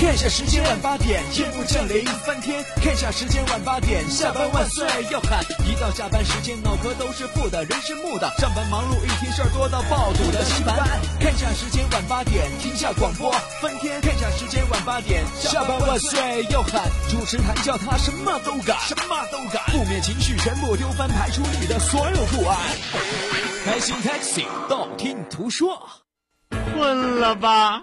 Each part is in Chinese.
看一下时间，晚8点，夜幕降临翻天。看一下时间，晚8点，下班万岁要喊。一到下班时间，脑壳都是负的，人是木的。上班忙碌一天，事儿多到爆肚的稀烦。看一下时间，晚8点，停下广播翻天。看一下时间，晚8点，下班万岁要喊。主持台叫他什么都敢，什么都敢。负面情绪全部丢翻，排出你的所有不安。开心 taxi， 道听途说。困了吧？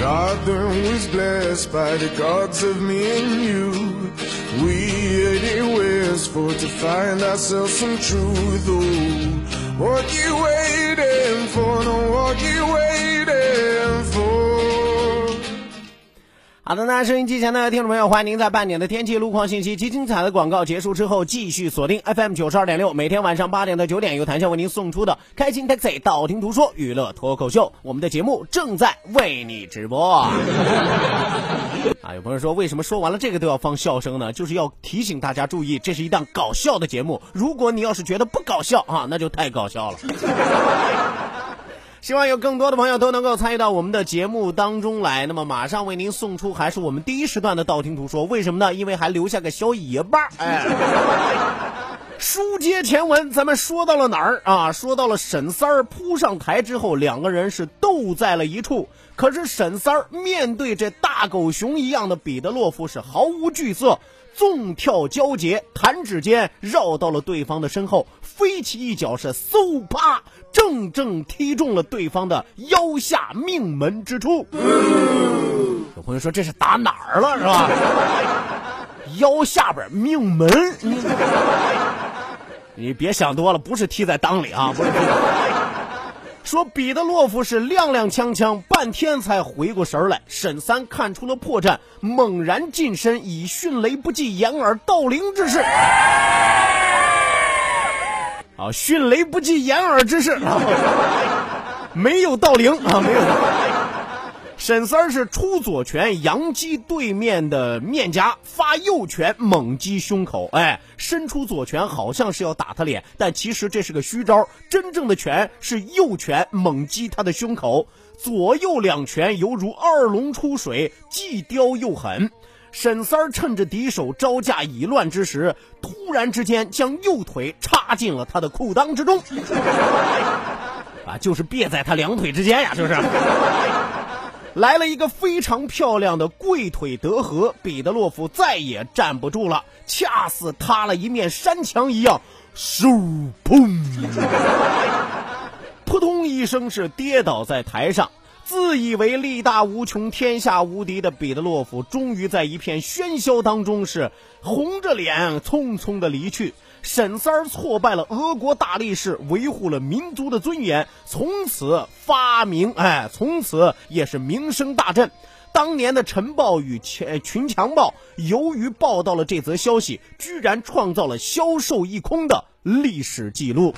Garden was blessed by the gods of me and you. We had a west for to find ourselves some truth. Oh, what you waiting for? No, what you waiting for? 好的，那收音机前的听众朋友，欢迎您在半点的天气、路况信息及精彩的广告结束之后，继续锁定 FM 92.6， 每天晚上8点到9点，由谭笑为您送出的开心 taxi 道听途说娱乐脱口秀，我们的节目正在为你直播。啊，有朋友说为什么说完了这个都要放笑声呢？就是要提醒大家注意，这是一档搞笑的节目，如果你要是觉得不搞笑啊，那就太搞笑了。希望有更多的朋友都能够参与到我们的节目当中来。那么马上为您送出还是我们第一时段的道听途说，为什么呢？因为还留下个小尾巴。书接前文，咱们说到了哪儿啊？说到了沈三儿扑上台之后，两个人是斗在了一处。可是沈三儿面对这大狗熊一样的彼得洛夫是毫无惧色，纵跳交结，弹指间绕到了对方的身后，飞起一脚是嗖啪，正踢中了对方的腰下命门之处。有朋友说这是打哪儿了是吧？腰下边命门，你别想多了，不是踢在裆里啊，不是。说彼得洛夫是踉踉跄跄半天才回过神来，沈三看出了破绽，猛然近身，以迅雷不及掩耳盗铃之势。啊，迅雷不及掩耳之势，没有盗铃啊，没有。沈三是出左拳扬击对面的面颊，发右拳猛击胸口，哎，伸出左拳好像是要打他脸，但其实这是个虚招，真正的拳是右拳猛击他的胸口，左右两拳犹如二龙出水，既刁又狠。沈三趁着敌手招架已乱之时，突然之间将右腿插进了他的裤裆之中。啊，就是别在他两腿之间呀，就是。来了一个非常漂亮的跪腿得合，彼得洛夫再也站不住了，恰似塌了一面山墙一样，嗖砰，扑通一声是跌倒在台上。自以为力大无穷、天下无敌的彼得洛夫，终于在一片喧嚣当中是红着脸匆匆的离去。沈三儿挫败了俄国大力士，维护了民族的尊严，从此也是名声大振。当年的晨报与群强报，由于报道了这则消息，居然创造了销售一空的历史记录。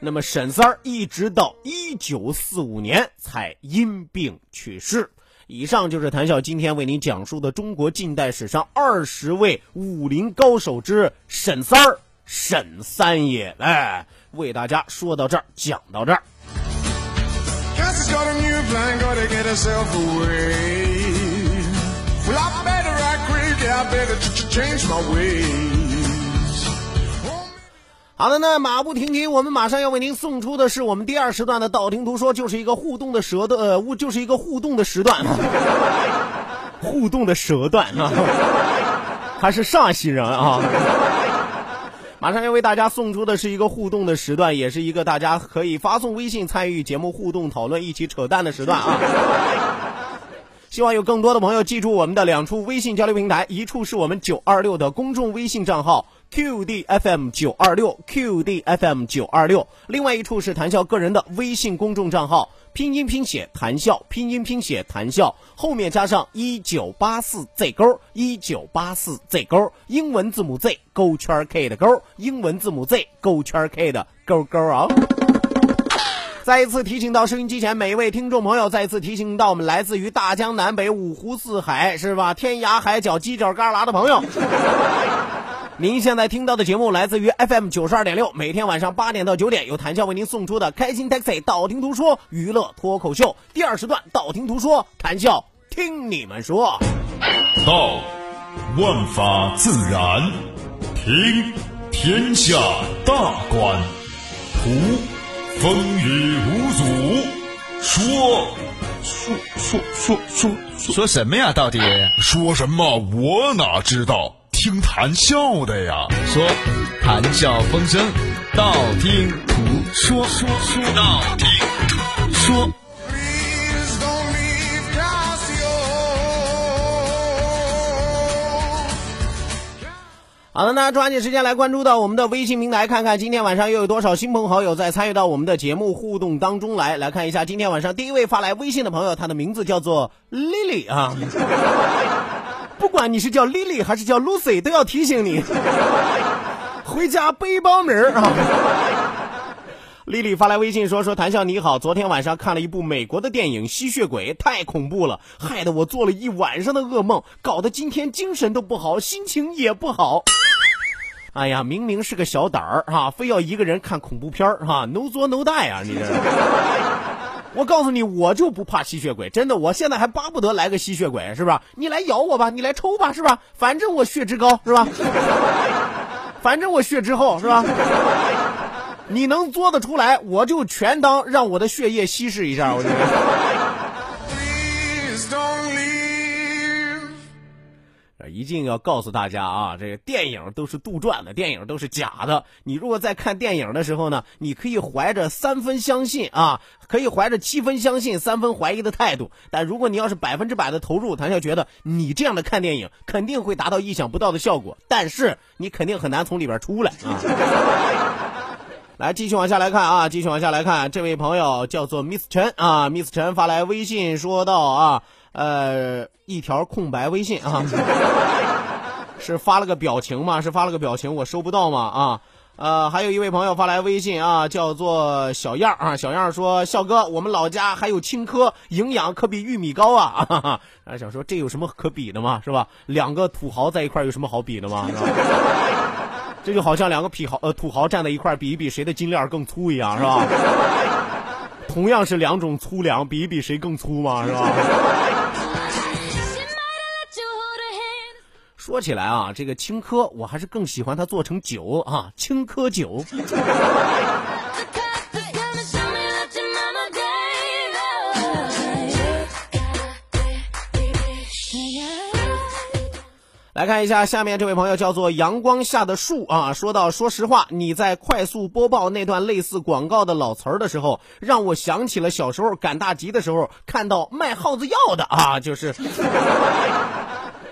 那么沈三儿一直到1945年才因病去世。以上就是谭笑今天为您讲述的中国近代史上20位武林高手之沈三儿、沈三爷，哎，为大家说到这儿，讲到这儿。好的，那马不停蹄，我们马上要为您送出的是我们第二时段的道听途说，就是一个互动的时段，互动的舌段啊，他是上西人啊。马上要为大家送出的是一个互动的时段，也是一个大家可以发送微信参与节目互动讨论、一起扯淡的时段啊。希望有更多的朋友记住我们的2处微信交流平台，一处是我们926的公众微信账号 QDFM926 QDFM926。另外一处是谈笑个人的微信公众账号，拼音拼写谈笑，拼音拼写谈笑，后面加上1984Z 勾，1984Z 勾，英文字母 Z 勾圈 K 的勾，英文字母 Z 勾圈 K 的勾勾啊。再一次提醒到收音机前每一位听众朋友，再一次提醒到我们来自于大江南北五湖四海，是吧？天涯海角犄角旮旯的朋友，您现在听到的节目来自于 FM92.6， 每天晚上8点到9点由谭笑为您送出的开心 Taxi 道听途说娱乐脱口秀第20段，道听途说，谭笑听你们说。道，万法自然；听，天下大观；图，风雨无阻。说什么呀？到底说什么？我哪知道？听谈笑的呀。说谈笑风生，道听途说，道听途说。好的，那抓紧时间来关注到我们的微信平台，看看今天晚上又有多少新朋好友在参与到我们的节目互动当中来。来看一下今天晚上第一位发来微信的朋友，他的名字叫做 Lily 啊。不管你是叫 Lily 还是叫 Lucy， 都要提醒你回家背包名啊。丽丽发来微信说谭笑你好，昨天晚上看了一部美国的电影《吸血鬼》，太恐怖了，害得我做了一晚上的噩梦，搞得今天精神都不好，心情也不好。哎呀，明明是个小胆儿啊，非要一个人看恐怖片儿啊， no 作 no die 啊，你这。我告诉你，我就不怕吸血鬼，真的，我现在还巴不得来个吸血鬼，是吧？你来咬我吧，你来抽吧，是吧？反正我血脂高，是吧？反正我血脂厚，是吧？你能做得出来，我就全当让我的血液稀释一下，我觉得。一定要告诉大家啊，这个电影都是杜撰的，电影都是假的。你如果在看电影的时候呢，你可以怀着3分相信啊，可以怀着7分相信、3分怀疑的态度。但如果你要是100%的投入，谭笑觉得你这样的看电影肯定会达到意想不到的效果，但是你肯定很难从里边出来啊。来，继续往下来看啊，继续往下来看，这位朋友叫做 Miss Chen 啊 ，Miss Chen 发来微信说到啊，一条空白微信啊，是发了个表情吗？是发了个表情，我收不到吗？啊，还有一位朋友发来微信啊，叫做小样啊，小样说笑哥，我们老家还有青稞，营养可比玉米高啊，啊想说这有什么可比的吗？是吧？两个土豪在一块有什么好比的吗？是吧？这就好像两个土豪站在一块比一比谁的金链更粗一样，是吧？同样是两种粗粮，比一比谁更粗嘛，是吧？说起来啊，这个青稞我还是更喜欢它做成酒啊，青稞酒。来看一下下面这位朋友叫做阳光下的树啊，说到说实话，你在快速播报那段类似广告的老词儿的时候，让我想起了小时候赶大集的时候看到卖耗子药的啊，就是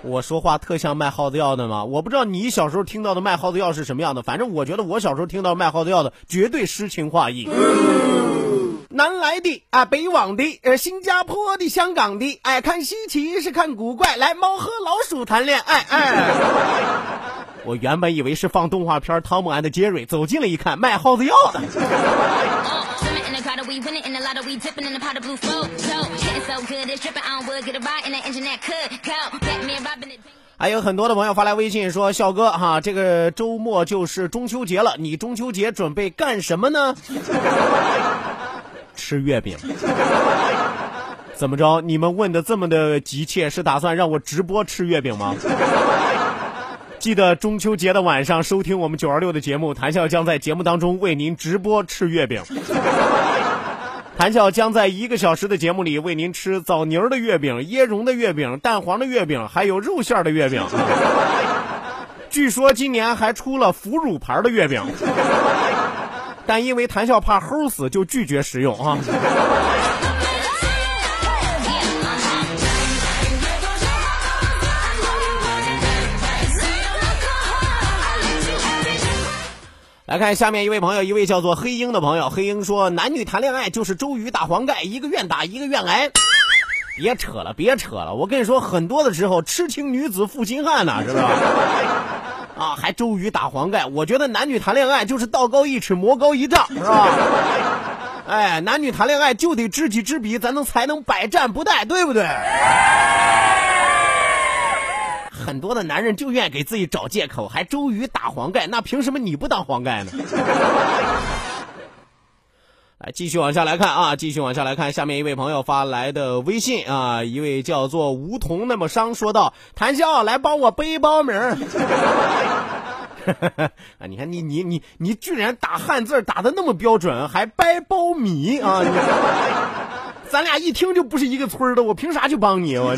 我说话特像卖耗子药的吗？我不知道你小时候听到的卖耗子药是什么样的，反正我觉得我小时候听到卖耗子药的绝对诗情画意。南来的啊，北往的，新加坡的，香港的，哎，看稀奇是看古怪，来猫和老鼠谈恋爱，哎。我原本以为是放动画片《汤姆&杰瑞》，走近了一看，卖耗子药的。还有很多的朋友发来微信说：“笑哥哈，这个周末就是中秋节了，你中秋节准备干什么呢？”吃月饼。怎么着，你们问的这么的急切，是打算让我直播吃月饼吗？记得中秋节的晚上收听我们926的节目，谭笑将在节目当中为您直播吃月饼。谭笑将在1个小时的节目里为您吃枣泥的月饼、椰蓉的月饼、蛋黄的月饼，还有肉馅的月饼。据说今年还出了腐乳牌的月饼，但因为谭笑怕齁死，就拒绝食用啊。来看下面一位朋友，一位叫做黑鹰的朋友，黑鹰说男女谈恋爱就是周瑜打黄盖，一个愿打一个愿挨。别扯了别扯了，我跟你说很多的时候痴情女子负心汉呢，知道吧？啊，还周瑜打黄盖，我觉得男女谈恋爱就是道高一尺魔高一丈，是吧？哎，男女谈恋爱就得知己知彼，咱才能百战不殆，对不对？很多的男人就愿意给自己找借口，还周瑜打黄盖，那凭什么你不当黄盖呢？来，继续往下来看啊，继续往下来看，下面一位朋友发来的微信啊，一位叫做梧桐那么伤说道：“谭笑，来帮我背包名。”啊，你看你居然打汉字打得那么标准，还掰苞米啊！你咱俩一听就不是一个村的，我凭啥去帮你？我。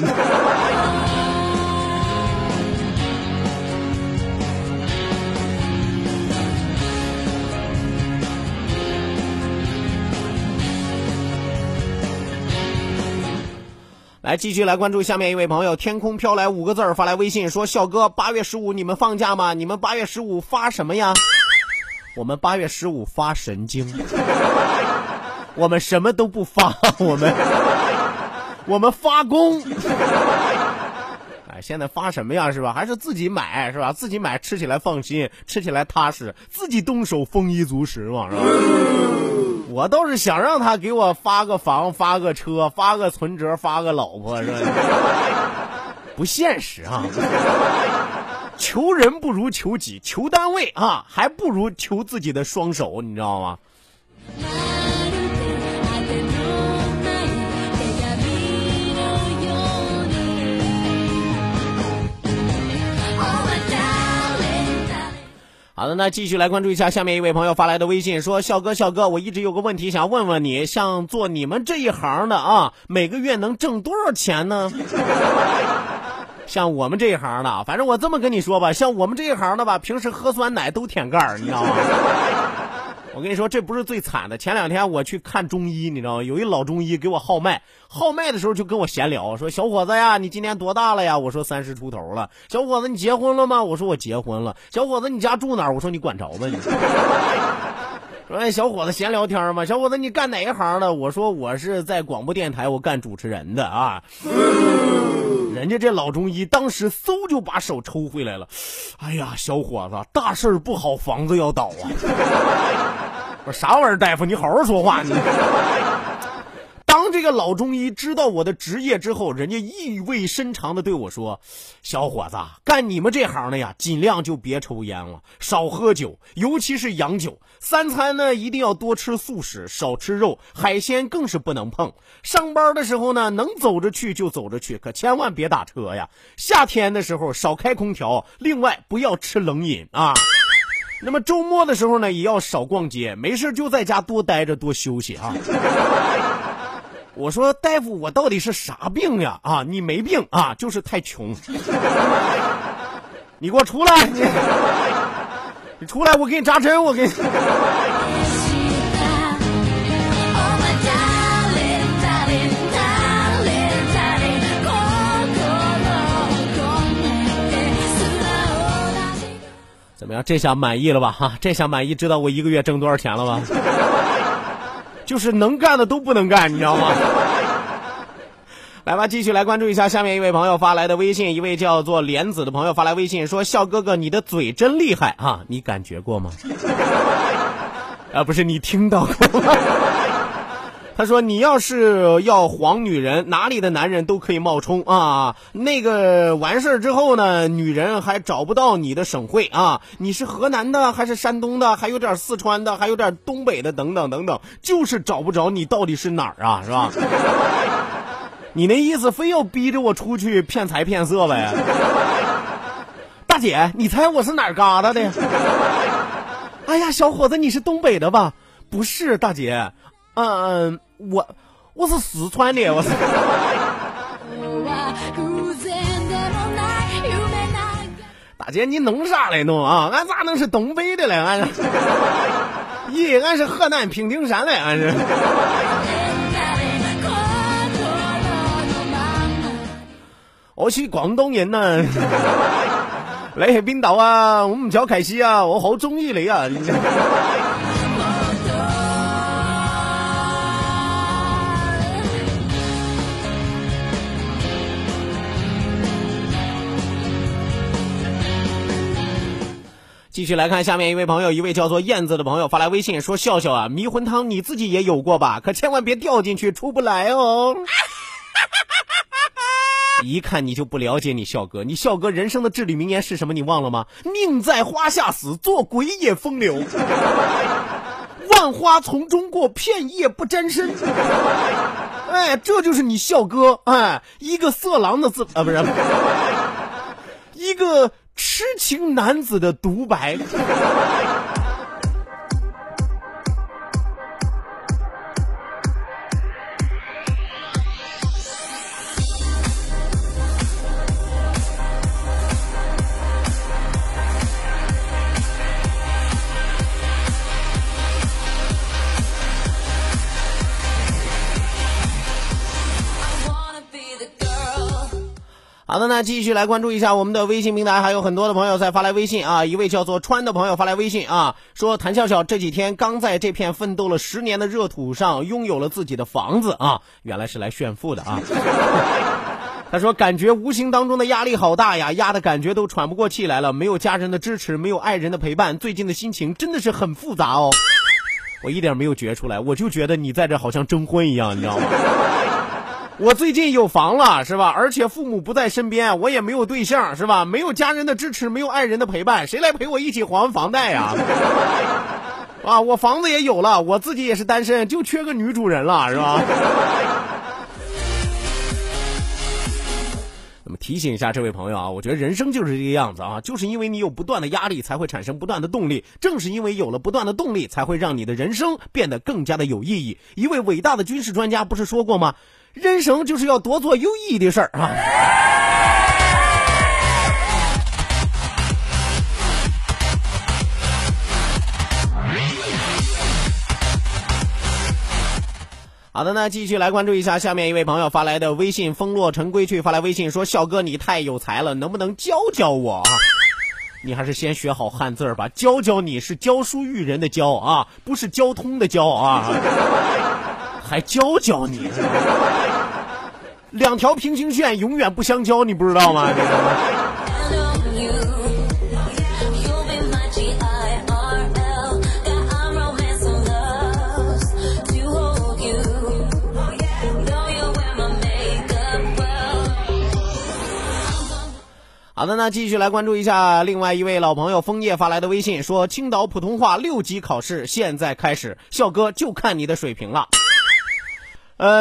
来，继续来关注下面一位朋友，天空飘来五个字儿，发来微信说：“笑哥，8月15你们放假吗？你们8月15发什么呀？”我们8月15发神经，我们什么都不发，我们发功。哎，现在发什么呀？是吧？还是自己买是吧？自己买吃起来放心，吃起来踏实，自己动手丰衣足食嘛，是吧？我倒是想让他给我发个房，发个车，发个存折，发个老婆，是吧？不现实啊！求人不如求己，求单位啊，还不如求自己的双手，你知道吗？好的，那继续来关注一下下面一位朋友发来的微信说：“笑哥，我一直有个问题想问问你，像做你们这一行的啊，每个月能挣多少钱呢？”像我们这一行的，反正我这么跟你说吧，像我们这一行的吧，平时喝酸奶都舔盖儿，你知道吗？我跟你说，这不是最惨的。前2天我去看中医，你知道吗？有一老中医给我号脉，号脉的时候就跟我闲聊，说：“小伙子呀，你今年多大了呀？”我说：“30出头了。”“小伙子，你结婚了吗？”我说：“我结婚了。”“小伙子，你家住哪儿？”我说：“你管着吧你。”说：“哎，小伙子，闲聊天嘛。”“小伙子，你干哪一行的？”我说：“我是在广播电台，我干主持人的啊。”人家这老中医当时嗖就把手抽回来了，哎呀，小伙子，大事不好，房子要倒啊！我说啥玩意儿，大夫，你好好说话你。当这个老中医知道我的职业之后，人家意味深长的对我说：“小伙子，干你们这行的呀，尽量就别抽烟了，少喝酒，尤其是洋酒。3餐呢一定要多吃素食，少吃肉，海鲜更是不能碰。上班的时候呢，能走着去就走着去，可千万别打车呀。夏天的时候少开空调，另外不要吃冷饮啊。那么周末的时候呢，也要少逛街，没事就在家多待着，多休息啊。”我说：“大夫，我到底是啥病呀？”“啊，你没病啊，就是太穷。”“你给我出来！你出来，我给你扎针，我给你。”怎么样？这下满意了吧？哈，这下满意，知道我一个月挣多少钱了吧？就是能干的都不能干，你知道吗？来吧，继续来关注一下下面一位朋友发来的微信，一位叫做莲子的朋友发来微信说：“笑哥哥，你的嘴真厉害啊，你感觉过吗？”啊，不是，你听到过吗？他说：“你要是要黄女人，哪里的男人都可以冒充啊。那个完事儿之后呢，女人还找不到你的省会啊。你是河南的，还是山东的，还有点四川的，还有点东北的，等等等等，就是找不着你到底是哪儿啊，是吧？你那意思非要逼着我出去骗财骗色呗？大姐，你猜我是哪儿嘎达的？哎呀，小伙子，你是东北的吧？不是，大姐。”“我是四川的。”我是。大姐，你弄啥来弄啊？俺咋能是东北的嘞？俺是，咦，俺是河南平顶山嘞，俺是。我是广东人呢。你喺邊度啊？我唔錯歧視啊！我好中意你啊！继续来看下面一位朋友，一位叫做燕子的朋友发来微信说：“笑笑啊，迷魂汤你自己也有过吧？可千万别掉进去，出不来哦。”一看你就不了解你笑哥，你笑哥人生的至理名言是什么？你忘了吗？宁在花下死，做鬼也风流。万花丛中过，片叶不沾身。哎，这就是你笑哥，哎，一个色狼的字啊，不是，一个。痴情男子的独白。好的，那继续来关注一下我们的微信平台，还有很多的朋友在发来微信啊。一位叫做川的朋友发来微信啊，说谭笑笑这几天刚在这片奋斗了10年的热土上拥有了自己的房子啊，原来是来炫富的啊。他说感觉无形当中的压力好大呀，压的感觉都喘不过气来了，没有家人的支持，没有爱人的陪伴，最近的心情真的是很复杂哦。我一点没有觉出来，我就觉得你在这好像征婚一样，你知道吗？我最近有房了是吧，而且父母不在身边，我也没有对象是吧，没有家人的支持，没有爱人的陪伴，谁来陪我一起还房贷呀？啊，我房子也有了，我自己也是单身，就缺个女主人了是吧？那么提醒一下这位朋友啊，我觉得人生就是这个样子啊，就是因为你有不断的压力才会产生不断的动力，正是因为有了不断的动力才会让你的人生变得更加的有意义。一位伟大的军事专家不是说过吗？人生就是要多做有意义的事儿啊！好的，那继续来关注一下下面一位朋友发来的微信，风落尘归去发来微信说：“笑哥，你太有才了，能不能教教我？”你还是先学好汉字吧，教教你是教书育人的教啊，不是交通的交啊。还教教你，两条平行线永远不相交，你不知道吗？好的，那继续来关注一下另外一位老朋友枫叶发来的微信说：“青岛普通话6级考试现在开始，笑哥就看你的水平了。”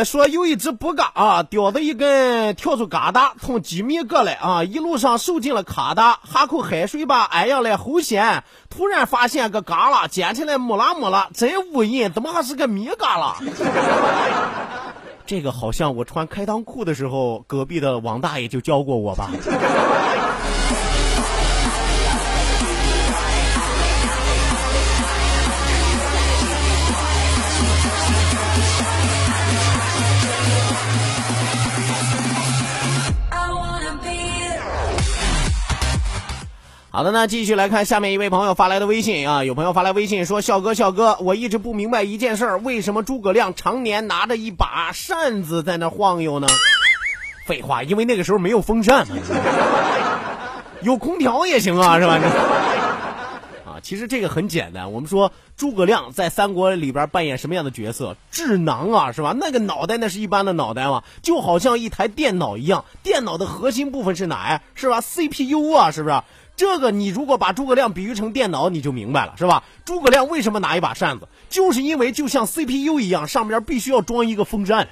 说有一只补嘎啊，叼着一根跳出嘎达，从10米过来啊，一路上受尽了卡达，哈口海水吧，哎呀嘞齁咸，突然发现个嘎啦，捡起来抹啦抹啦，真无瘾，怎么还是个米嘎啦？这个好像我穿开裆裤的时候，隔壁的王大爷就教过我吧。好的，那继续来看下面一位朋友发来的微信啊，有朋友发来微信说：“笑哥，我一直不明白一件事儿，为什么诸葛亮常年拿着一把扇子在那晃悠呢？”废话，因为那个时候没有风扇，有空调也行啊，是吧？啊，其实这个很简单，我们说诸葛亮在三国里边扮演什么样的角色？智囊啊，是吧？那个脑袋那是一般的脑袋嘛，就好像一台电脑一样，电脑的核心部分是哪呀？是吧 ？CPU 啊，是不是？这个你如果把诸葛亮比喻成电脑，你就明白了，是吧？诸葛亮为什么拿一把扇子，就是因为就像 CPU 一样，上面必须要装一个风扇，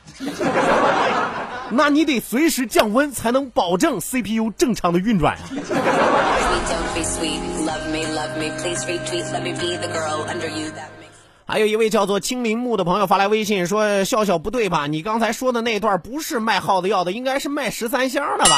那你得随时降温才能保证 CPU 正常的运转。还有一位叫做青林木的朋友发来微信说：“笑笑不对吧？你刚才说的那段不是卖耗子药的，应该是卖13香的吧？”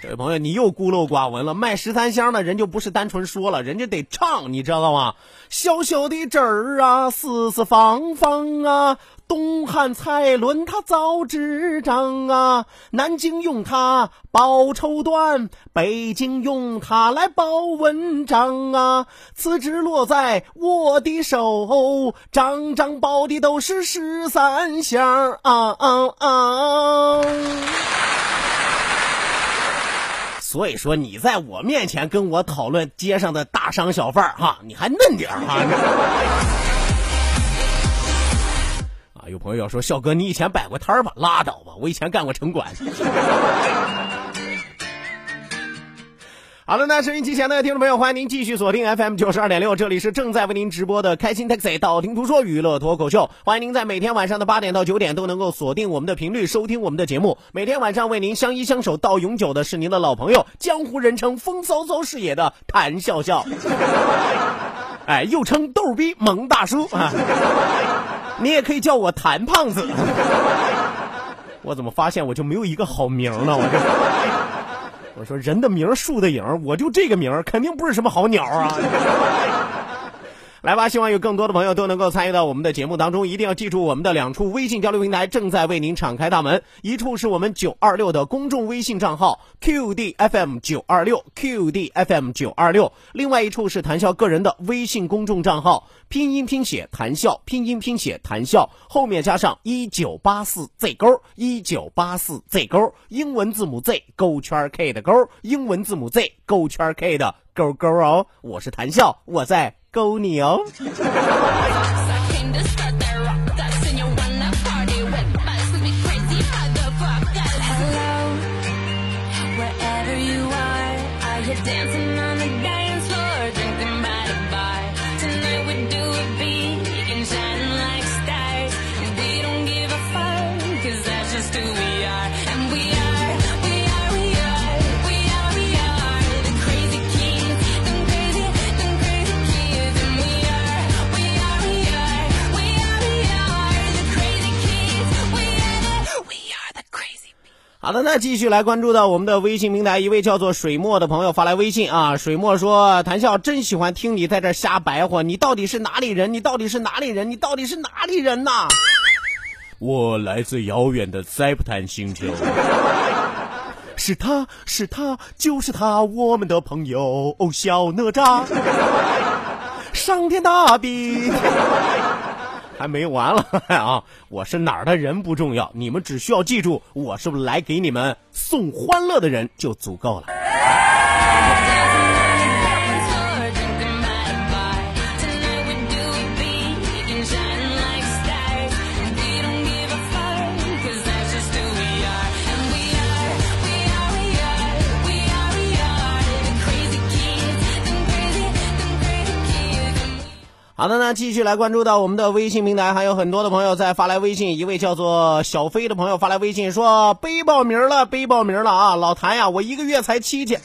这位朋友，你又孤陋寡闻了。卖13香的人就不是单纯说了，人家得唱，你知道吗？小小的纸儿啊，四四方方啊，东汉蔡伦他造纸张啊，南京用它包绸缎，北京用它来包文章啊。辞职落在我的手，张张包的都是13香啊啊啊！所以说你在我面前跟我讨论街上的大商小贩哈，你还嫩点哈！啊，有朋友要说笑哥，你以前摆过摊儿吧？拉倒吧，我以前干过城管。好了，那收音机前的听众朋友，欢迎您继续锁定 FM 92.6，这里是正在为您直播的开心 Taxi 道听途说娱乐脱口秀，欢迎您在每天晚上的8点到9点都能够锁定我们的频率收听我们的节目。每天晚上为您相依相守到永久的是您的老朋友，江湖人称风骚骚视野的谭笑笑，哎，又称逗逼萌大叔啊，你也可以叫我谭胖子。我怎么发现我就没有一个好名呢？我说人的名树的影，我就这个名肯定不是什么好鸟啊。来吧，希望有更多的朋友都能够参与到我们的节目当中，一定要记住我们的2处微信交流平台正在为您敞开大门，一处是我们926的公众微信账号 QDFM926 QDFM926， 另外一处是谭笑个人的微信公众账号，拼音拼写谭笑，拼音拼写谭笑，后面加上1984Z 勾，1984Z 勾，英文字母 Z 勾圈 K 的勾，英文字母 Z 勾圈 K 的勾勾哦，我是谭笑，我在勾你哦。好的，那继续来关注到我们的微信平台，一位叫做水墨的朋友发来微信啊，水墨说，谭笑真喜欢听你在这瞎白话，你到底是哪里人？你到底是哪里人？你到底是哪里人呐？我来自遥远的塞普坦星球。是他，是他，就是他，我们的朋友哦，小哪吒，上天大笔。还没完了啊！我是哪儿的人不重要，你们只需要记住我是不是来给你们送欢乐的人就足够了。好的，那继续来关注到我们的微信平台，还有很多的朋友在发来微信，一位叫做小飞的朋友发来微信说，背报名了，背报名了啊，老谭呀，我1个月才7天，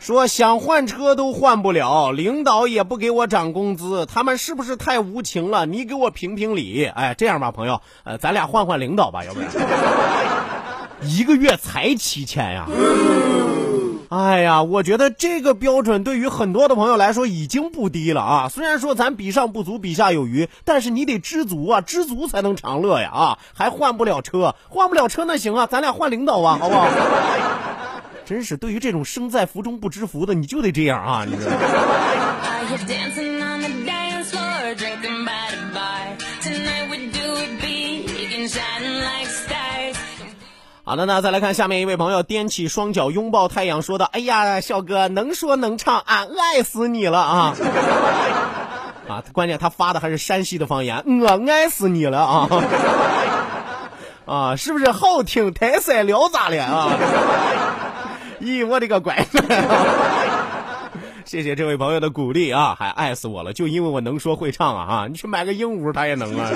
说想换车都换不了，领导也不给我涨工资，他们是不是太无情了？你给我评评理。哎，这样吧朋友，咱俩换换领导吧，要不然1个月才7天呀、哎呀，我觉得这个标准对于很多的朋友来说已经不低了啊！虽然说咱比上不足，比下有余，但是你得知足啊，知足才能长乐呀啊！还换不了车，换不了车那行啊，咱俩换领导啊，好不好？真是对于这种生在福中不知福的，你就得这样啊！你知道吗？好的，那再来看下面一位朋友踮起双脚拥抱太阳说的，哎呀，笑哥能说能唱，俺爱死你了啊！啊，关键他发的还是山西的方言，我爱死你了啊！啊，是不是好听台色聊咋了啊？咦，我的个乖！谢谢这位朋友的鼓励啊，还爱死我了，就因为我能说会唱啊！啊，你去买个鹦鹉他也能啊！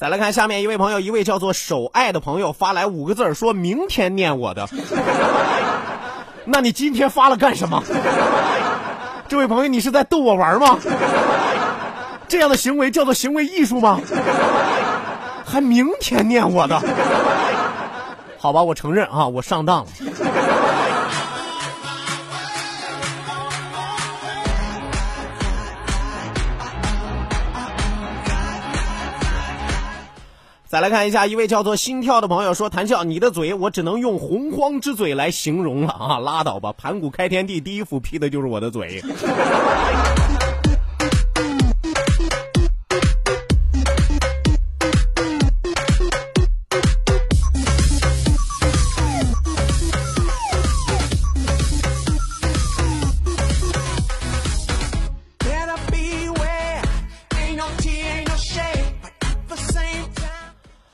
再来看下面一位朋友，一位叫做手爱的朋友发来5个字说，明天念我的。那你今天发了干什么？这位朋友，你是在逗我玩吗？这样的行为叫做行为艺术吗？还明天念我的。好吧，我承认啊，我上当了。再来看一下，一位叫做心跳的朋友说，谭笑，你的嘴我只能用洪荒之嘴来形容了啊，拉倒吧，盘古开天地第一斧劈的就是我的嘴。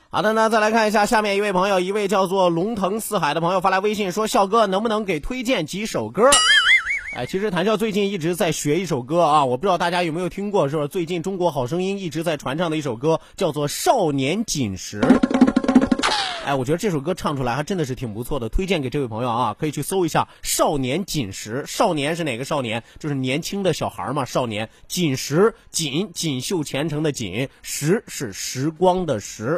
好的呢，再来看一下下面一位朋友，一位叫做龙腾四海的朋友发来微信说，笑哥能不能给推荐几首歌？哎，其实谭笑最近一直在学一首歌啊，我不知道大家有没有听过，是吧？最近中国好声音一直在传唱的一首歌叫做《少年锦时》。哎，我觉得这首歌唱出来还真的是挺不错的，推荐给这位朋友啊，可以去搜一下《少年锦时》。少年是哪个少年？就是年轻的小孩嘛，少年。锦时，锦，锦绣前程的锦，时是时光的时。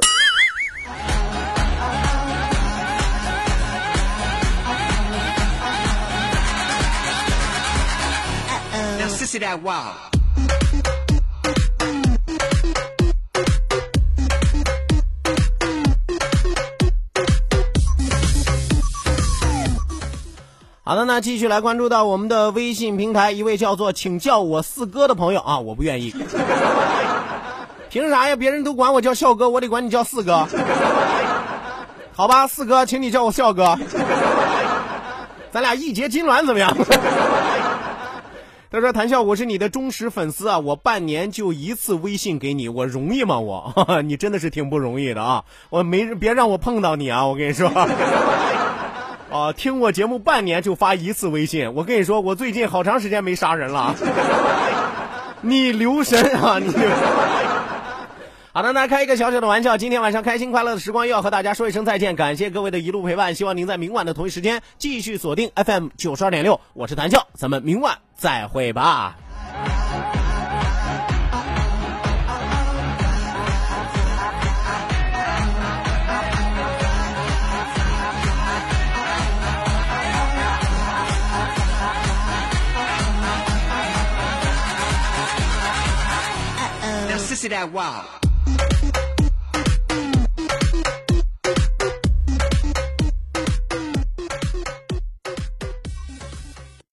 好的，那继续来关注到我们的微信平台，一位叫做请叫我四哥的朋友啊，我不愿意。凭啥呀？别人都管我叫笑哥，我得管你叫四哥？好吧，四哥，请你叫我笑哥，咱俩义结金兰怎么样？他说，谭笑，我是你的忠实粉丝啊，我半年就一次微信给你，我容易吗？我你真的是挺不容易的啊，我没别让我碰到你啊，我跟你说。啊，听我节目半年就发一次微信，我跟你说，我最近好长时间没杀人了。你留神啊，你留神。好的，那开一个小小的玩笑，今天晚上开心快乐的时光又要和大家说一声再见，感谢各位的一路陪伴，希望您在明晚的同一时间继续锁定 FM 92.6，我是谭笑，咱们明晚再会吧。Now, sissy that wow.